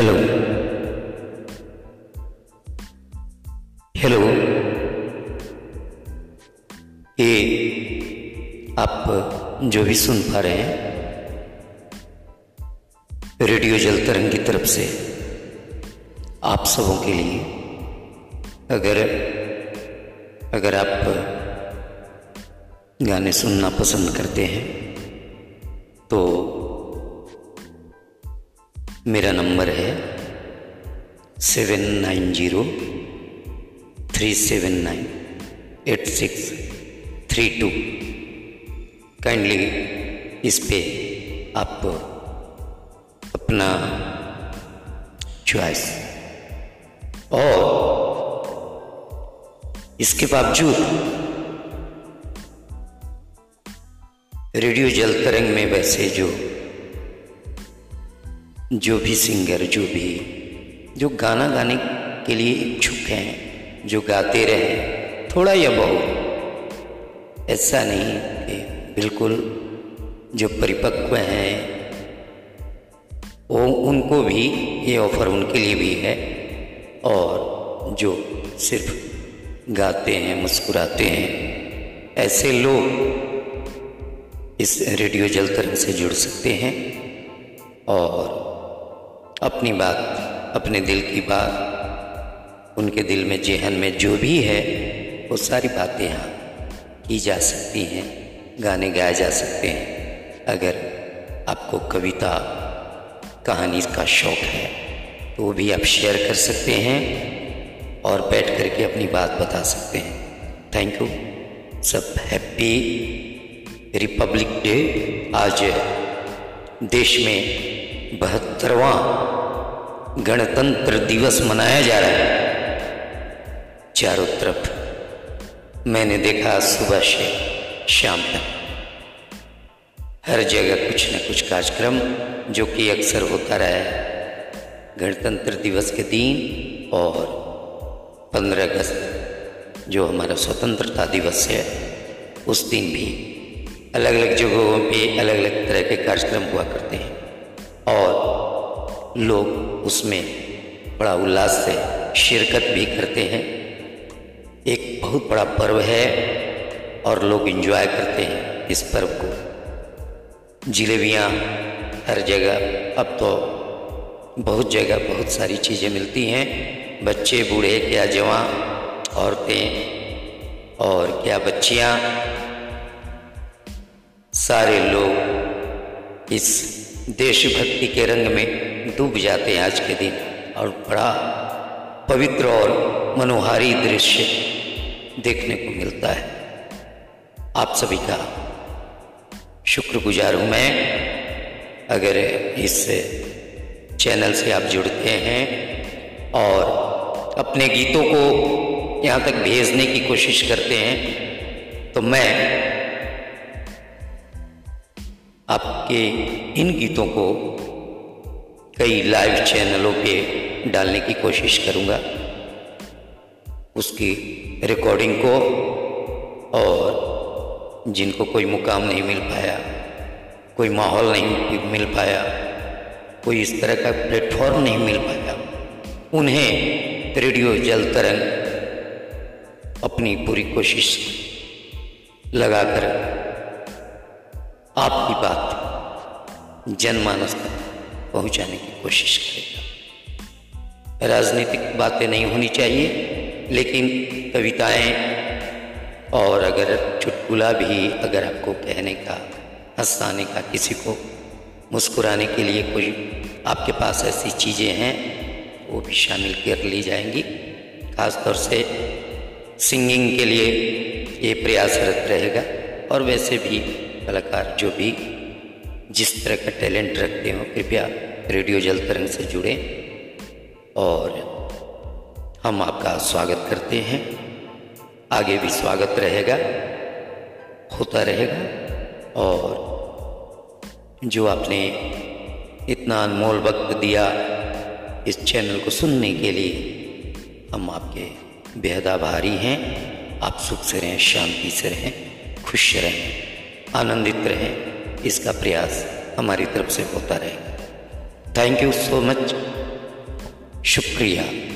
Hello hello, ये आप जो भी सुन पा रहे हैं रेडियो जलतरंग की तरफ से आप सबों के लिए। अगर आप गाने सुनना पसंद करते हैं तो मेरा नंबर है 7903798632। काइंडली इस पे आप अपना चॉइस। और इसके बावजूद रेडियो जलतरंग में वैसे जो भी सिंगर, जो गाना गाने के लिए इच्छुक हैं, जो गाते रहे थोड़ा या बहुत, ऐसा नहीं कि बिल्कुल जो परिपक्व हैं वो उनको भी ये ऑफर उनके लिए भी है। और जो सिर्फ गाते हैं, मुस्कुराते हैं, ऐसे लोग इस रेडियो जलतरंग से जुड़ सकते हैं और अपनी बात, अपने दिल की बात, उनके दिल में, जेहन में जो भी है वो सारी बातें यहाँ की जा सकती हैं, गाने गाए जा सकते हैं। अगर आपको कविता, कहानी का शौक़ है तो वो भी आप शेयर कर सकते हैं और बैठ करके अपनी बात बता सकते हैं। थैंक यू सब। Happy Republic day. आज देश में 72वां गणतंत्र दिवस मनाया जा रहा है। चारों तरफ मैंने देखा, सुबह से शाम तक हर जगह कुछ न कुछ कार्यक्रम जो कि अक्सर होता रहा है गणतंत्र दिवस के दिन। और 15 अगस्त जो हमारा स्वतंत्रता दिवस है, उस दिन भी अलग अलग जगहों पे अलग अलग तरह के कार्यक्रम हुआ करते हैं और लोग उसमें बड़ा उल्लास से शिरकत भी करते हैं। एक बहुत बड़ा पर्व है और लोग एंजॉय करते हैं इस पर्व को। जलेबियाँ हर जगह, अब तो बहुत जगह बहुत सारी चीज़ें मिलती हैं। बच्चे, बूढ़े, क्या जवां, औरतें और क्या बच्चियाँ, सारे लोग इस देशभक्ति के रंग में डूब जाते हैं आज के दिन। और बड़ा पवित्र और मनोहारी दृश्य देखने को मिलता है। आप सभी का शुक्रगुजार हूँ मैं। अगर इस चैनल से आप जुड़ते हैं और अपने गीतों को यहाँ तक भेजने की कोशिश करते हैं तो मैं आपके इन गीतों को कई लाइव चैनलों पे डालने की कोशिश करूँगा, उसकी रिकॉर्डिंग को। और जिनको कोई मुकाम नहीं मिल पाया, कोई माहौल नहीं मिल पाया, कोई इस तरह का प्लेटफॉर्म नहीं मिल पाया, उन्हें रेडियो जलतरंग अपनी पूरी कोशिश लगाकर आपकी बात जनमानस तक पहुंचाने की कोशिश करेगा। राजनीतिक बातें नहीं होनी चाहिए, लेकिन कविताएं और अगर चुटकुला भी अगर आपको कहने का, हंसाने का, किसी को मुस्कुराने के लिए कोई आपके पास ऐसी चीज़ें हैं वो भी शामिल कर ली जाएंगी। ख़ासतौर से सिंगिंग के लिए ये प्रयासरत रहेगा। और वैसे भी कलाकार जो भी जिस तरह का टैलेंट रखते हो, कृपया रेडियो जलतरंग से जुड़ें और हम आपका स्वागत करते हैं। आगे भी स्वागत रहेगा, होता रहेगा। और जो आपने इतना अनमोल वक्त दिया इस चैनल को सुनने के लिए, हम आपके बेहद आभारी हैं। आप सुख से रहें, शांति से रहें, खुश रहें, आनंदित रहें, इसका प्रयास हमारी तरफ से होता रहेगा। Thank you so much. शुक्रिया।